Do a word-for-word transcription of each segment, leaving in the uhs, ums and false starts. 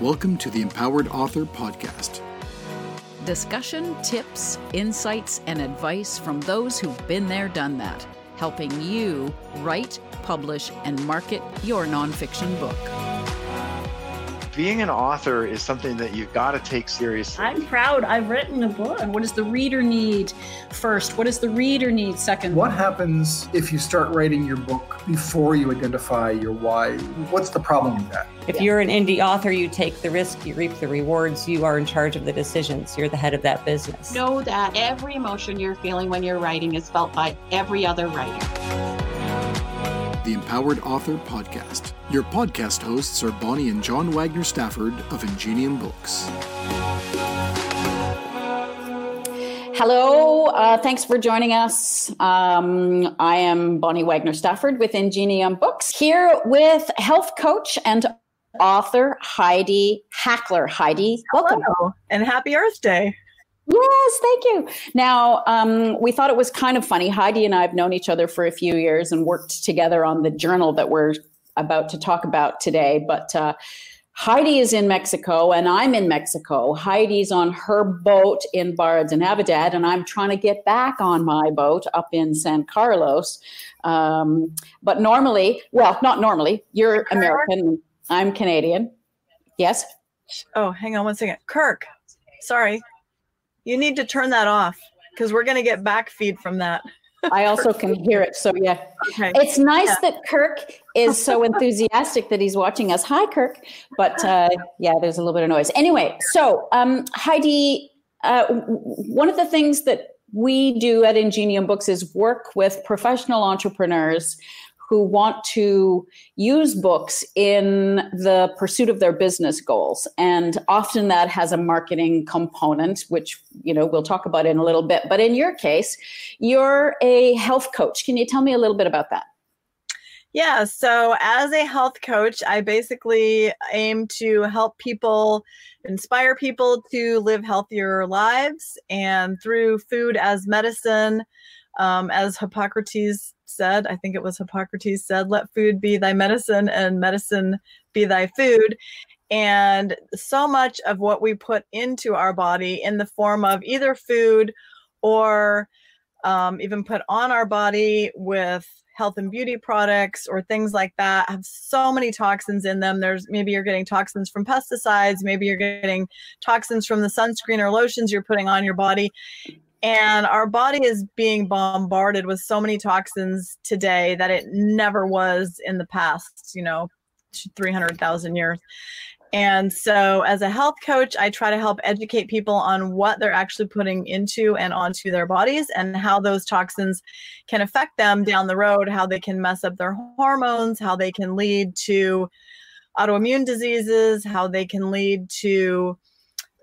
Welcome to the Empowered Author Podcast. Discussion, tips, insights, and advice from those who've been there, done that, helping you write, publish, and market your nonfiction book. Being an author is something that you've got to take seriously. I'm proud I've written a book. What does the reader need first? What does the reader need second? What happens if you start writing your book before you identify your why? What's the problem with that? If you're an indie author, you take the risk, you reap the rewards, you are in charge of the decisions, you're the head of that business. Know that every emotion you're feeling when you're writing is felt by every other writer. The Empowered Author Podcast. Your podcast hosts are Bonnie and John Wagner Stafford of Ingenium Books. Hello, uh, thanks for joining us. Um, I am Bonnie Wagner Stafford with Ingenium Books, here with health coach and author Heidi Hackler. Heidi, welcome. Hello, and happy Earth Day. Yes, thank you. Now, um, we thought it was kind of funny. Heidi and I have known each other for a few years and worked together on the journal that we're about to talk about today. But uh, Heidi is in Mexico and I'm in Mexico. Heidi's on her boat in Barra de Navidad, and I'm trying to get back on my boat up in San Carlos. Um, but normally, well, not normally, you're Kirk. American. I'm Canadian. Yes? Oh, hang on one second. Kirk, sorry. You need to turn that off because we're going to get back feed from that. I also can hear it. So, yeah. Okay. It's nice yeah. that Kirk is so enthusiastic that he's watching us. Hi, Kirk. But, uh, yeah, there's a little bit of noise. Anyway, so, um, Heidi, uh, one of the things that we do at Ingenium Books is work with professional entrepreneurs who want to use books in the pursuit of their business goals. And often that has a marketing component, which, you know, we'll talk about in a little bit. But in your case, you're a health coach. Can you tell me a little bit about that? Yeah, so as a health coach, I basically aim to help people, inspire people to live healthier lives. And through food as medicine, um, as Hippocrates said, I think it was Hippocrates said, let food be thy medicine and medicine be thy food. And so much of what we put into our body in the form of either food or um, even put on our body with health and beauty products or things like that have so many toxins in them. There's maybe you're getting toxins from pesticides, maybe you're getting toxins from the sunscreen or lotions you're putting on your body. And our body is being bombarded with so many toxins today that it never was in the past, you know, three hundred thousand years. And so as a health coach, I try to help educate people on what they're actually putting into and onto their bodies and how those toxins can affect them down the road, how they can mess up their hormones, how they can lead to autoimmune diseases, how they can lead to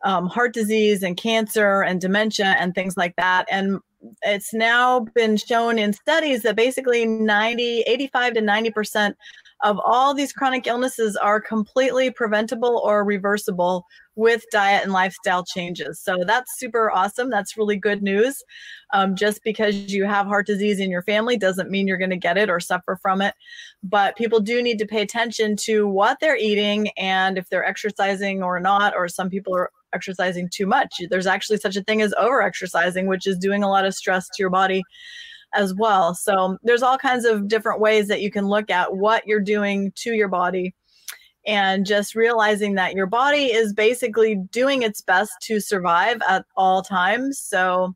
Um, heart disease and cancer and dementia and things like that. And it's now been shown in studies that basically ninety, eighty-five to ninety percent of all these chronic illnesses are completely preventable or reversible with diet and lifestyle changes. So that's super awesome. That's really good news. Um, just because you have heart disease in your family doesn't mean you're going to get it or suffer from it. But people do need to pay attention to what they're eating and if they're exercising or not, or some people are exercising too much. There's actually such a thing as over-exercising, which is doing a lot of stress to your body as well. So there's all kinds of different ways that you can look at what you're doing to your body and just realizing that your body is basically doing its best to survive at all times. So,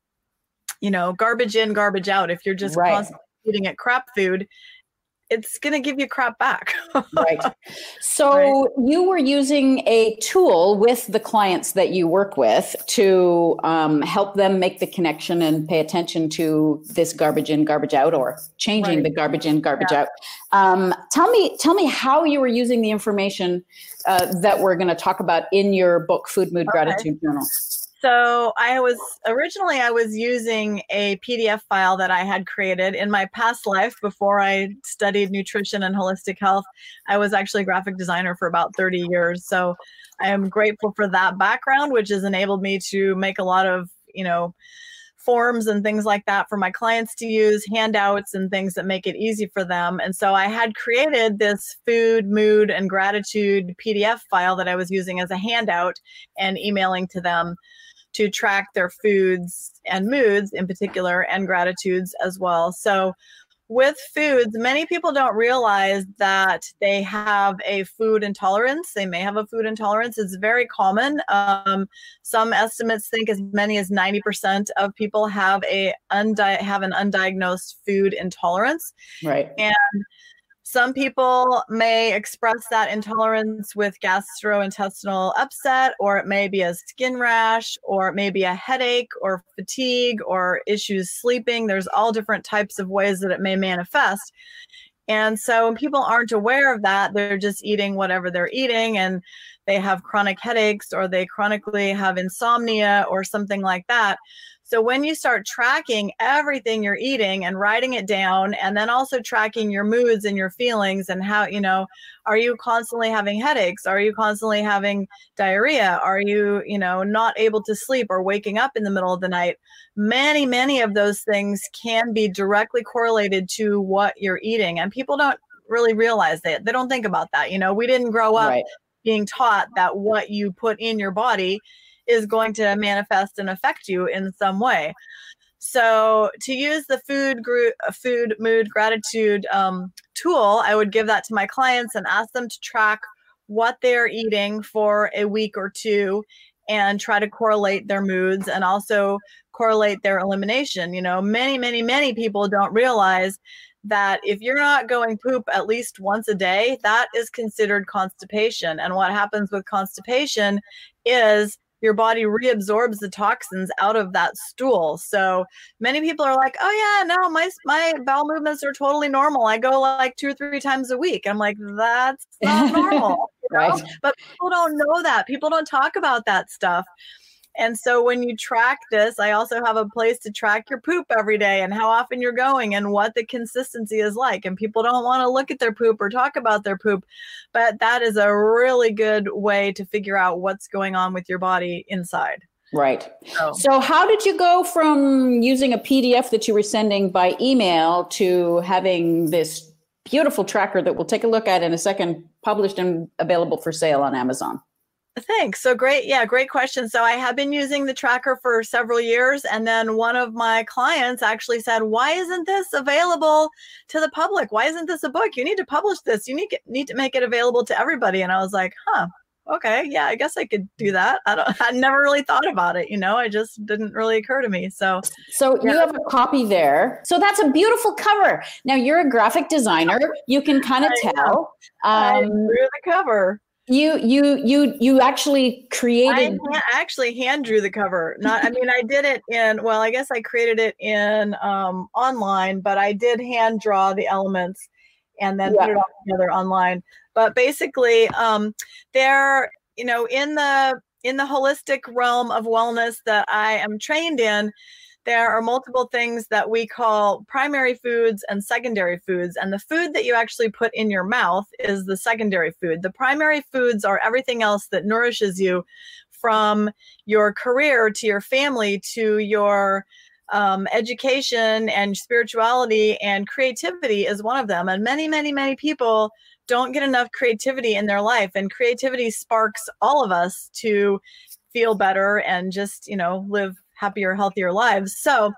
you know, garbage in, garbage out. If you're just right. constantly eating at crap food, it's going to give you crap back. Right. So right. you were using a tool with the clients that you work with to um, help them make the connection and pay attention to this garbage in, garbage out, or changing right. the garbage in, garbage yeah. out. Um, tell me, tell me how you were using the information uh, that we're going to talk about in your book, Food, Mood, okay. Gratitude Journal. So I was originally I was using a P D F file that I had created in my past life before I studied nutrition and holistic health. I was actually a graphic designer for about thirty years. So I am grateful for that background, which has enabled me to make a lot of, you know, forms and things like that for my clients to use, handouts and things that make it easy for them. And so I had created this food, mood, and gratitude P D F file that I was using as a handout and emailing to them to track their foods and moods in particular, and gratitudes as well. So with foods, many people don't realize that they have a food intolerance. They may have a food intolerance. It's very common. Um, some estimates think as many as ninety percent of people have a undi- have an undiagnosed food intolerance. Right. And some people may express that intolerance with gastrointestinal upset, or it may be a skin rash, or it may be a headache or fatigue or issues sleeping. There's all different types of ways that it may manifest. And so when people aren't aware of that, they're just eating whatever they're eating, and they have chronic headaches, or they chronically have insomnia or something like that. So when you start tracking everything you're eating and writing it down, and then also tracking your moods and your feelings and how, you know, are you constantly having headaches? Are you constantly having diarrhea? Are you, you know, not able to sleep or waking up in the middle of the night? Many, many of those things can be directly correlated to what you're eating. And people don't really realize that. They don't think about that. You know, we didn't grow up right. being taught that what you put in your body is going to manifest and affect you in some way. So to use the food group, food, mood, gratitude um, tool, I would give that to my clients and ask them to track what they're eating for a week or two and try to correlate their moods and also correlate their elimination. You know, many, many, many people don't realize that if you're not going poop at least once a day, that is considered constipation. And what happens with constipation is your body reabsorbs the toxins out of that stool. So many people are like, oh yeah, no, my my bowel movements are totally normal. I go like two or three times a week. I'm like, that's not normal. You know? Right. But people don't know that. People don't talk about that stuff. And so when you track this, I also have a place to track your poop every day and how often you're going and what the consistency is like. And people don't want to look at their poop or talk about their poop, but that is a really good way to figure out what's going on with your body inside. Right. So, so how did you go from using a P D F that you were sending by email to having this beautiful tracker that we'll take a look at in a second, published and available for sale on Amazon? Thanks. So great. Yeah, great question. So I have been using the tracker for several years. And then one of my clients actually said, why isn't this available to the public? Why isn't this a book? You need to publish this. You need, need to make it available to everybody. And I was like, huh, okay. Yeah, I guess I could do that. I don't, I never really thought about it. You know, it just didn't really occur to me. So, so yeah. You have a copy there. So that's a beautiful cover. Now you're a graphic designer. You can kind of I tell. Um, I drew the cover. You, you, you, you actually created. I actually hand drew the cover. Not, I mean, I did it in, well, I guess I created it in um, online, but I did hand draw the elements and then yeah. put it all together online. But basically um, they're, you know, in the, in the holistic realm of wellness that I am trained in, there are multiple things that we call primary foods and secondary foods. And the food that you actually put in your mouth is the secondary food. The primary foods are everything else that nourishes you, from your career to your family to your um, education and spirituality, and creativity is one of them. And many, many, many people don't get enough creativity in their life, and creativity sparks all of us to feel better and just, you know, live happier, healthier lives. So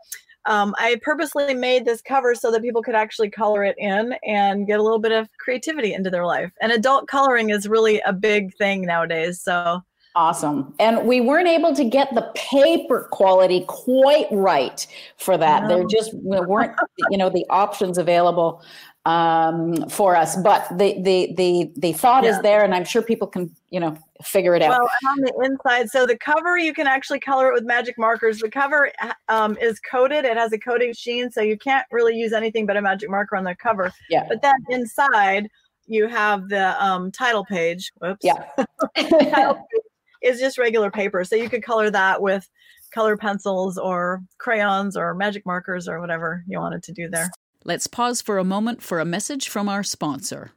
um, I purposely made this cover so that people could actually color it in and get a little bit of creativity into their life. And adult coloring is really a big thing nowadays. So awesome. And we weren't able to get the paper quality quite right for that. No. There just there weren't, you know, the options available um, for us. But the the the the thought yeah. is there, and I'm sure people can, you know, figure it out. Well, on the inside, so the cover, you can actually color it with magic markers. The cover um, is coated. It has a coating sheen, so you can't really use anything but a magic marker on the cover. Yeah. But then inside, you have the um, title page. Whoops. Yeah. Title page is just regular paper. So you could color that with color pencils or crayons or magic markers or whatever you wanted to do there. Let's pause for a moment for a message from our sponsor.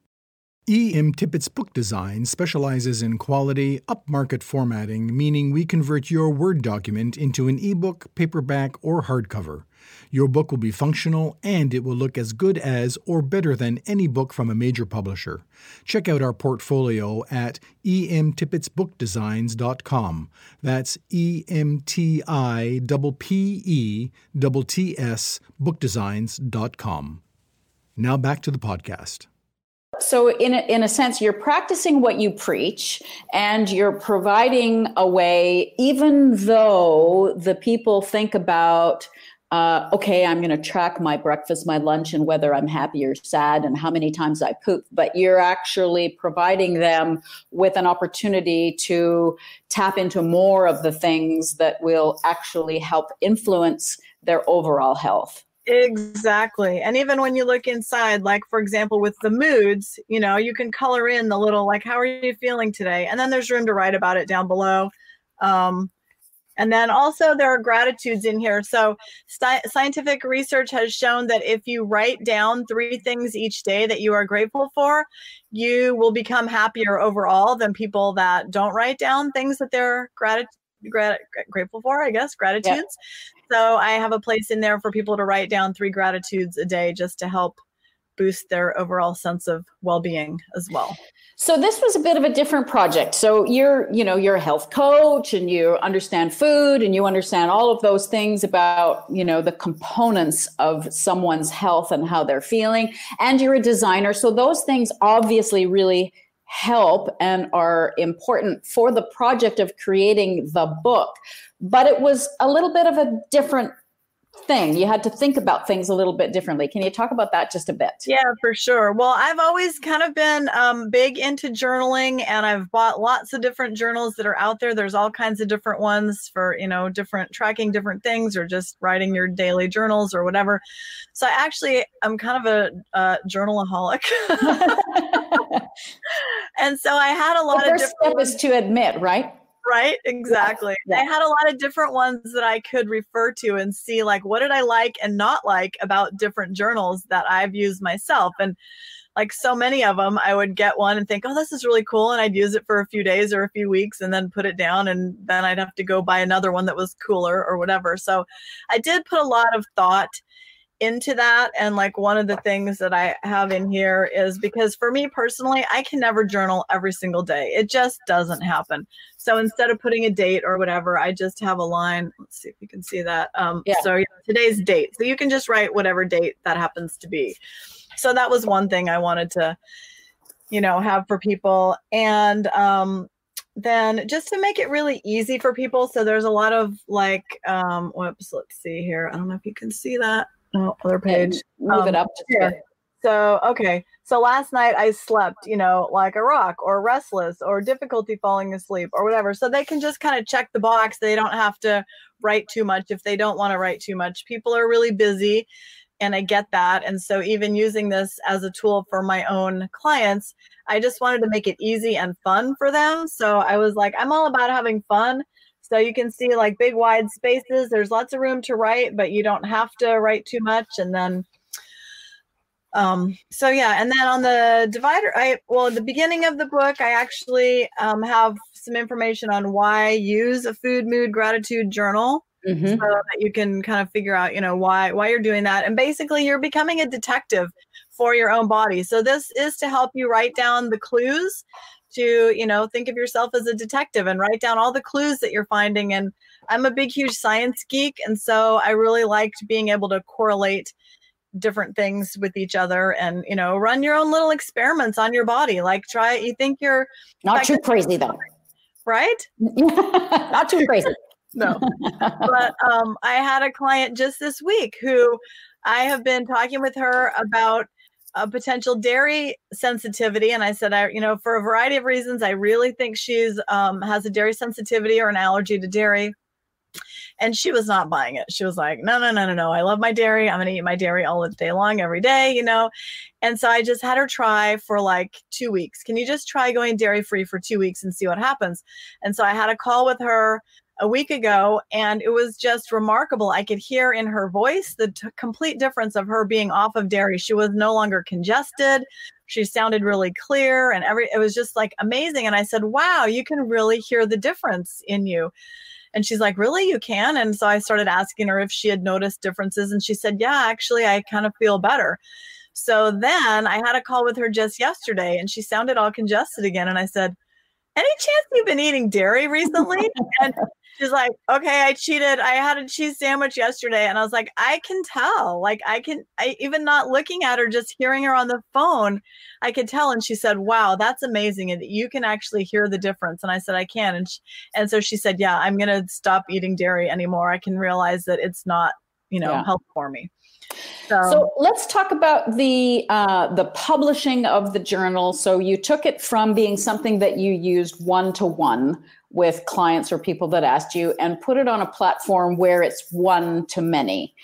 E. M. Tippett's Book Design specializes in quality, upmarket formatting, meaning we convert your Word document into an ebook, paperback, or hardcover. Your book will be functional, and it will look as good as or better than any book from a major publisher. Check out our portfolio at e m tippetts book designs dot com. That's E M T I P P E T T S book designs dot com. Now back to the podcast. So in a, in a sense, you're practicing what you preach, and you're providing a way, even though the people think about, uh, okay, I'm going to track my breakfast, my lunch, and whether I'm happy or sad and how many times I poop. But you're actually providing them with an opportunity to tap into more of the things that will actually help influence their overall health. Exactly. And even when you look inside, like, for example, with the moods, you know, you can color in the little, like, how are you feeling today? And then there's room to write about it down below. Um, and then also there are gratitudes in here. So sci- scientific research has shown that if you write down three things each day that you are grateful for, you will become happier overall than people that don't write down things that they're gratitude. Grat- grateful for, I guess, gratitudes. Yeah. So I have a place in there for people to write down three gratitudes a day just to help boost their overall sense of well-being as well. So this was a bit of a different project. So you're, you know, you're a health coach, and you understand food, and you understand all of those things about, you know, the components of someone's health and how they're feeling. And you're a designer. So those things obviously really help and are important for the project of creating the book. But it was a little bit of a different thing. You had to think about things a little bit differently. Can you talk about that just a bit? Yeah, for sure. Well, I've always kind of been um, big into journaling, and I've bought lots of different journals that are out there. There's all kinds of different ones for, you know, different tracking different things, or just writing your daily journals or whatever. So I actually, I'm kind of a uh, journalaholic. And so I had a lot of different... The first step is to admit, right? Right, exactly. Yeah. I had a lot of different ones that I could refer to and see, like, what did I like and not like about different journals that I've used myself. And like so many of them, I would get one and think, oh, this is really cool. And I'd use it for a few days or a few weeks and then put it down. And then I'd have to go buy another one that was cooler or whatever. So I did put a lot of thought into that. And like one of the things that I have in here is, because for me personally, I can never journal every single day. It just doesn't happen. So instead of putting a date or whatever, I just have a line. Let's see if you can see that. Um, yeah. So today's date. So you can just write whatever date that happens to be. So that was one thing I wanted to, you know, have for people. And um, then just to make it really easy for people. So there's a lot of like, um, whoops, let's see here. I don't know if you can see that. Oh, other page. Move um, it up. Here. Here. So, okay. So last night I slept, you know, like a rock, or restless, or difficulty falling asleep, or whatever. So they can just kind of check the box. They don't have to write too much if they don't want to write too much. People are really busy, and I get that. And so even using this as a tool for my own clients, I just wanted to make it easy and fun for them. So I was like, I'm all about having fun. So you can see like big wide spaces. There's lots of room to write, but you don't have to write too much. And then, um, so yeah. And then on the divider, I, well, at the beginning of the book, I actually um, have some information on why use a food, mood, gratitude journal. Mm-hmm. So that you can kind of figure out, you know, why, why you're doing that. And basically you're becoming a detective for your own body. So this is to help you write down the clues to, you know, think of yourself as a detective and write down all the clues that you're finding. And I'm a big, huge science geek. And so I really liked being able to correlate different things with each other and, you know, run your own little experiments on your body. Like try, you think you're not too crazy though, right? Not too crazy. No, but um, I had a client just this week who I have been talking with her about a potential dairy sensitivity. And I said, I, you know, for a variety of reasons, I really think she's um, has a dairy sensitivity or an allergy to dairy. And she was not buying it. She was like, no, no, no, no, no. I love my dairy. I'm going to eat my dairy all day long, every day, you know? And so I just had her try for like two weeks. Can you just try going dairy free for two weeks and see what happens? And so I had a call with her a week ago, and it was just remarkable. I could hear in her voice the t- complete difference of her being off of dairy. She was no longer congested. She sounded really clear, and every it was just like amazing. And I said, wow, you can really hear the difference in you. And she's like, really, you can? And so I started asking her if she had noticed differences, and she said, yeah, actually, I kind of feel better. So then I had a call with her just yesterday, and she sounded all congested again. And I said, any chance you've been eating dairy recently? And she's like, okay, I cheated. I had a cheese sandwich yesterday. And I was like, I can tell. Like, I can, I even not looking at her, just hearing her on the phone, I could tell. And she said, wow, that's amazing. And you can actually hear the difference. And I said, I can. And, she, and so she said, yeah, I'm going to stop eating dairy anymore. I can realize that it's not, you know, yeah. healthy for me. So. so let's talk about the uh, the publishing of the journal. So you took it from being something that you used one-to-one with clients or people that asked you and put it on a platform where it's one-to-many.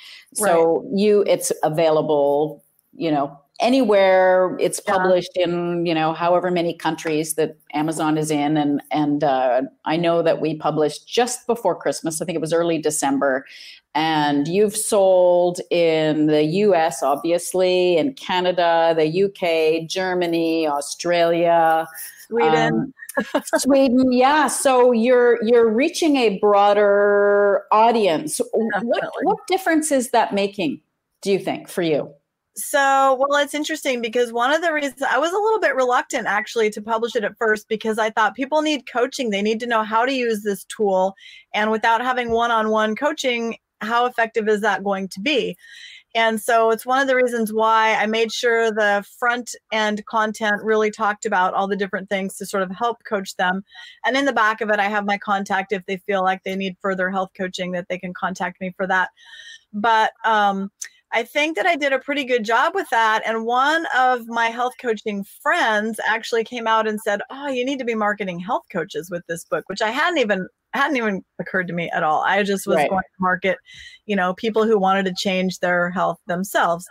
Right. So you it's available, you know, anywhere. It's published yeah. in, you know, however many countries that Amazon is in. And, and uh, I know that we published just before Christmas. I think it was early December. And you've sold in the U S, obviously, in Canada, the U K, Germany, Australia, Sweden. Um, Sweden, yeah. So you're you're reaching a broader audience. Definitely. What what difference is that making, do you think, for you? So, well, it's interesting because one of the reasons I was a little bit reluctant actually to publish it at first, because I thought people need coaching. They need to know how to use this tool. And without having one-on-one coaching, how effective is that going to be? And so it's one of the reasons why I made sure the front end content really talked about all the different things to sort of help coach them. And in the back of it, I have my contact if they feel like they need further health coaching, that they can contact me for that. But, um, I think that I did a pretty good job with that. And one of my health coaching friends actually came out and said, oh, you need to be marketing health coaches with this book, which I hadn't even hadn't even occurred to me at all. I just was right. going to market, you know, people who wanted to change their health themselves.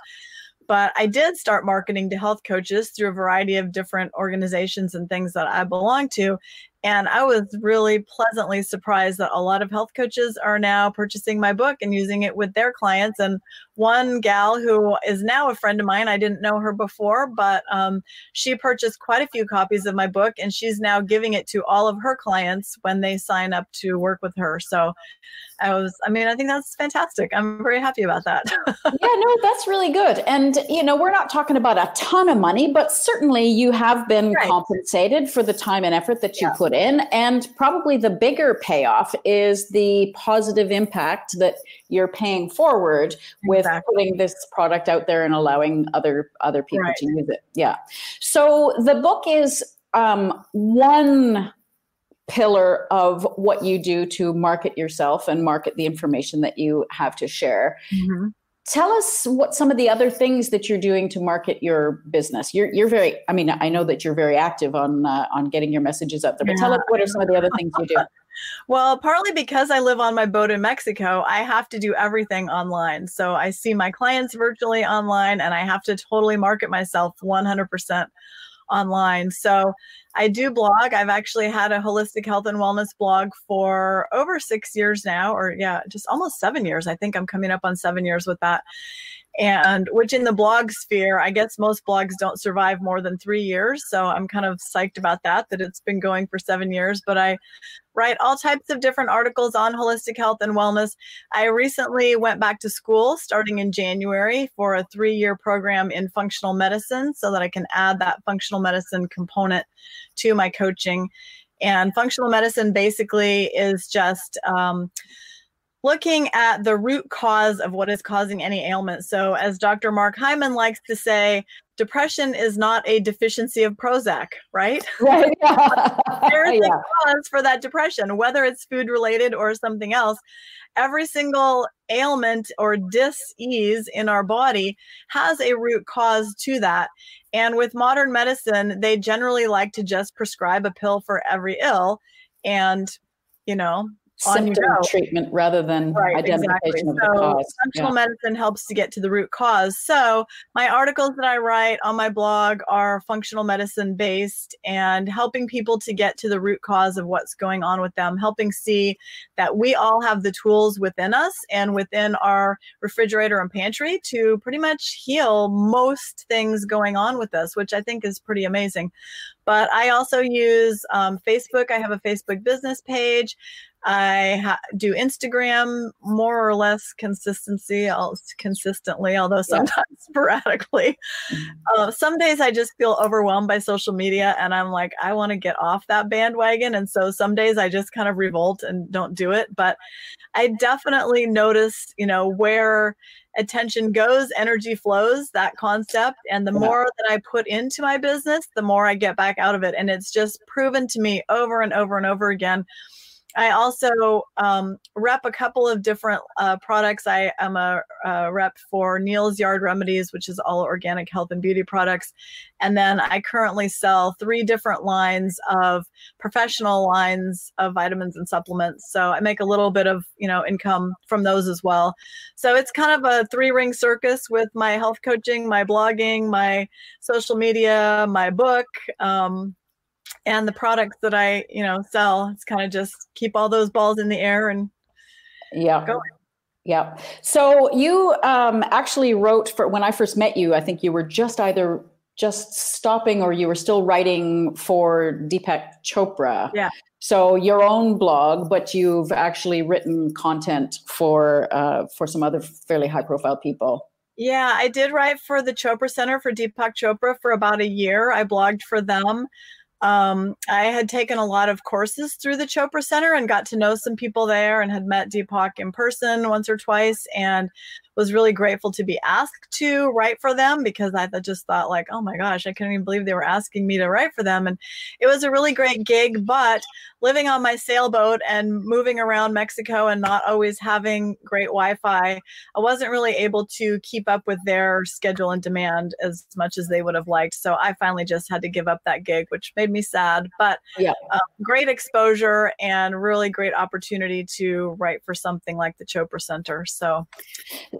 But I did start marketing to health coaches through a variety of different organizations and things that I belong to. And I was really pleasantly surprised that a lot of health coaches are now purchasing my book and using it with their clients. And one gal who is now a friend of mine, I didn't know her before, but um, she purchased quite a few copies of my book, and she's now giving it to all of her clients when they sign up to work with her. So I was, I mean, I think that's fantastic. I'm very happy about that. Yeah, no, that's really good. And, you know, we're not talking about a ton of money, but certainly you have been right. compensated for the time and effort that you yeah. put in. And probably the bigger payoff is the positive impact that you're paying forward with exactly. putting this product out there and allowing other other people right. to use it. Yeah. So the book is um, one pillar of what you do to market yourself and market the information that you have to share. Mm-hmm. Tell us what some of the other things that you're doing to market your business. You're you're very, I mean, I know that you're very active on uh, on getting your messages out there, but yeah. tell us what are some of the other things you do? Well, partly because I live on my boat in Mexico, I have to do everything online. So I see my clients virtually online, and I have to totally market myself one hundred percent online. So I do blog. I've actually had a holistic health and wellness blog for over six years now, or yeah, just almost seven years. I think I'm coming up on seven years with that. And which in the blog sphere, I guess most blogs don't survive more than three years. So I'm kind of psyched about that, that it's been going for seven years, but I write all types of different articles on holistic health and wellness. I recently went back to school starting in January for a three-year program in functional medicine so that I can add that functional medicine component to my coaching. And functional medicine basically is just um, looking at the root cause of what is causing any ailment. So as Doctor Mark Hyman likes to say, depression is not a deficiency of Prozac, right? Right. Yeah. There's yeah. a cause for that depression, whether it's food related or something else. Every single ailment or dis-ease in our body has a root cause to that. And with modern medicine, they generally like to just prescribe a pill for every ill. And, you know, symptom treatment rather than right, identification exactly. of so the cause. Functional yeah. medicine helps to get to the root cause. So my articles that I write on my blog are functional medicine based and helping people to get to the root cause of what's going on with them, helping see that we all have the tools within us and within our refrigerator and pantry to pretty much heal most things going on with us, which I think is pretty amazing. But I also use um, Facebook. I have a Facebook business page. I ha do Instagram more or less consistency, consistently, although sometimes yeah. sporadically. Uh, some days I just feel overwhelmed by social media and I'm like, I want to get off that bandwagon. And so some days I just kind of revolt and don't do it. But I definitely notice, you know, where attention goes, energy flows, that concept. And the more that I put into my business, the more I get back out of it. And it's just proven to me over and over and over again. I also um, rep a couple of different uh, products. I am a, a rep for Neal's Yard Remedies, which is all organic health and beauty products. And then I currently sell three different lines of professional lines of vitamins and supplements. So I make a little bit of, you know, income from those as well. So it's kind of a three ring circus with my health coaching, my blogging, my social media, my book, um, and the products that I, you know, sell. It's kind of just keep all those balls in the air and yeah. going. Yeah. So you um, actually wrote for, when I first met you, I think you were just either just stopping or you were still writing for Deepak Chopra. Yeah. So your own blog, but you've actually written content for, uh, for some other fairly high profile people. Yeah, I did write for the Chopra Center for Deepak Chopra for about a year. I blogged for them. Um, I had taken a lot of courses through the Chopra Center and got to know some people there and had met Deepak in person once or twice and was really grateful to be asked to write for them because I just thought like, oh my gosh, I couldn't even believe they were asking me to write for them. And it was a really great gig, but living on my sailboat and moving around Mexico and not always having great Wi-Fi, I wasn't really able to keep up with their schedule and demand as much as they would have liked. So I finally just had to give up that gig, which made me sad, but yeah. uh, great exposure and really great opportunity to write for something like the Chopra Center. So,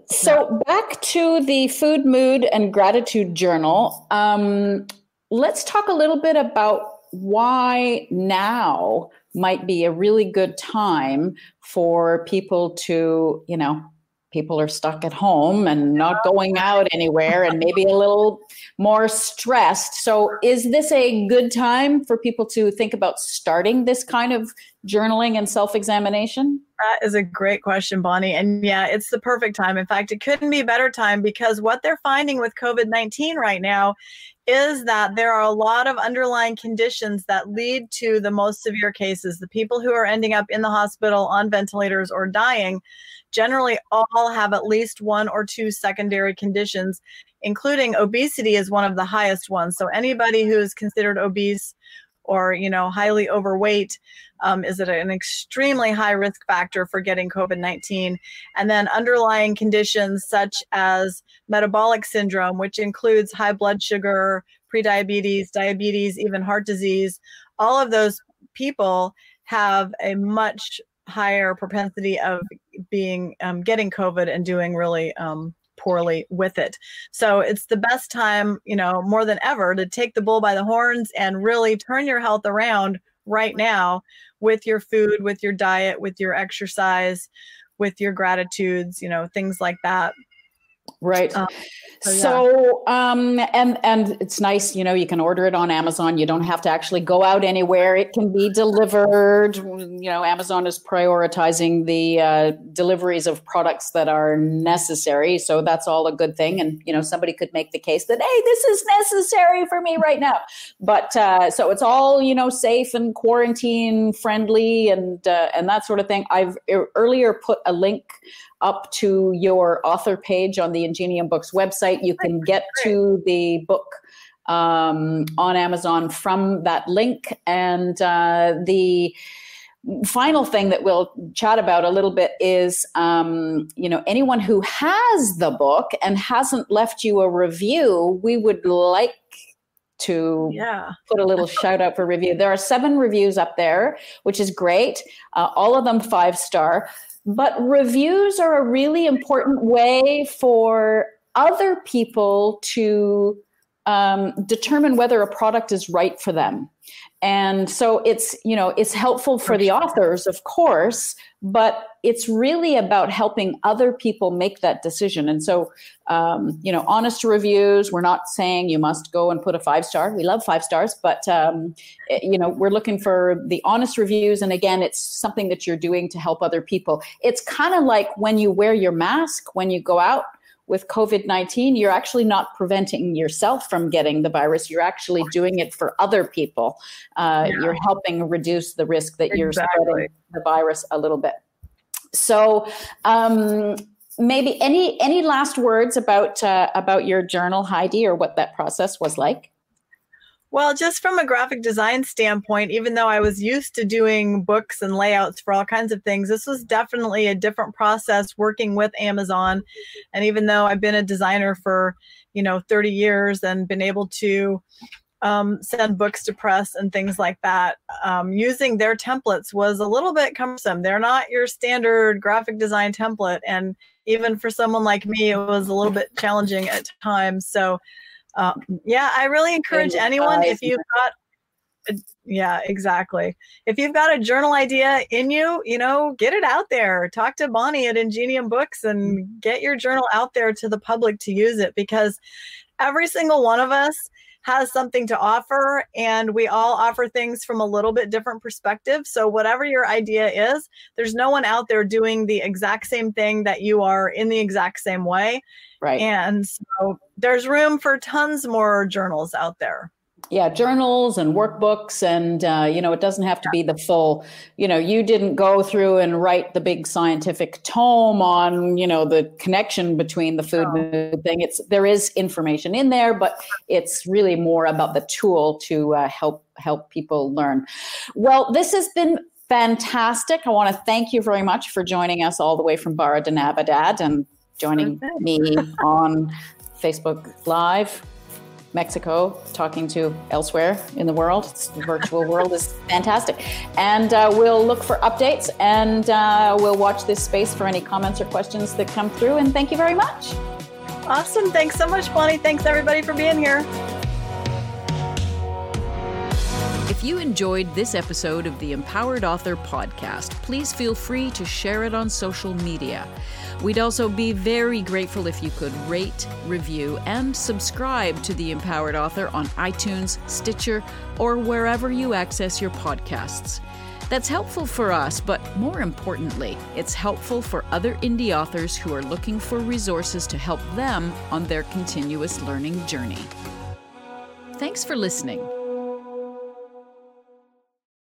so yeah. back to the Food, Mood, and Gratitude Journal. Um, let's talk a little bit about why now might be a really good time for people to, you know, people are stuck at home and not going out anywhere and maybe a little more stressed. So is this a good time for people to think about starting this kind of journaling and self-examination? That is a great question, Bonnie. And yeah, it's the perfect time. In fact, it couldn't be a better time because what they're finding with COVID nineteen right now is that there are a lot of underlying conditions that lead to the most severe cases. The people who are ending up in the hospital on ventilators or dying generally all have at least one or two secondary conditions, including obesity is one of the highest ones. So anybody who is considered obese or, you know, highly overweight um, is at an extremely high risk factor for getting COVID nineteen. And then underlying conditions such as metabolic syndrome, which includes high blood sugar, prediabetes, diabetes, even heart disease. All of those people have a much higher propensity of being um, getting COVID and doing really um, poorly with it. So it's the best time, you know, more than ever to take the bull by the horns and really turn your health around right now with your food, with your diet, with your exercise, with your gratitudes, you know, things like that. Right. Um, so, yeah. so um, and, and it's nice, you know, you can order it on Amazon. You don't have to actually go out anywhere. It can be delivered. You know, Amazon is prioritizing the uh, deliveries of products that are necessary. So that's all a good thing. And, you know, somebody could make the case that, hey, this is necessary for me right now. But uh, so it's all, you know, safe and quarantine friendly and, uh, and that sort of thing. I've earlier put a link up to your author page on the Ingenium Books website. You can get to the book um, on Amazon from that link. And uh, the final thing that we'll chat about a little bit is, um, you know, anyone who has the book and hasn't left you a review, we would like to yeah. put a little shout out for review. There are seven reviews up there, which is great. Uh, all of them five star. But reviews are a really important way for other people to um, determine whether a product is right for them. And so it's, you know, it's helpful for the authors, of course, but it's really about helping other people make that decision. And so, um, you know, honest reviews, we're not saying you must go and put a five star. We love five stars, but, um, it, you know, we're looking for the honest reviews. And again, it's something that you're doing to help other people. It's kind of like when you wear your mask, when you go out with COVID nineteen, you're actually not preventing yourself from getting the virus. You're actually doing it for other people. Uh, yeah. You're helping reduce the risk that exactly. you're spreading the virus a little bit. So um, maybe any any last words about uh, about your journal, Heidi, or what that process was like? Well, just from a graphic design standpoint, even though I was used to doing books and layouts for all kinds of things, this was definitely a different process working with Amazon. And even though I've been a designer for, you know, thirty years and been able to um, send books to press and things like that, um, using their templates was a little bit cumbersome. They're not your standard graphic design template. And even for someone like me, it was a little bit challenging at times. So Um, yeah, I really encourage anyone, if you've got, yeah, exactly. If you've got a journal idea in you, you know, get it out there. Talk to Bonnie at Ingenium Books and get your journal out there to the public to use it, because every single one of us has something to offer, and we all offer things from a little bit different perspective. So whatever your idea is, there's no one out there doing the exact same thing that you are in the exact same way. Right. And so there's room for tons more journals out there. Yeah, journals and workbooks, and, uh, you know, it doesn't have to be the full, you know, you didn't go through and write the big scientific tome on, you know, the connection between the food oh. thing. It's, there is information in there, but it's really more about the tool to uh, help, help people learn. Well, this has been fantastic. I want to thank you very much for joining us all the way from Barra de Navidad and joining okay. me on Facebook Live. Mexico, talking to elsewhere in the world. It's, the virtual world is fantastic. And uh, we'll look for updates, and uh, we'll watch this space for any comments or questions that come through. And thank you very much. Awesome. Thanks so much, Bonnie. Thanks, everybody, for being here. If you enjoyed this episode of the Empowered Author Podcast, please feel free to share it on social media. We'd also be very grateful if you could rate, review, and subscribe to the Empowered Author on iTunes, Stitcher, or wherever you access your podcasts. That's helpful for us, but more importantly, it's helpful for other indie authors who are looking for resources to help them on their continuous learning journey. Thanks for listening.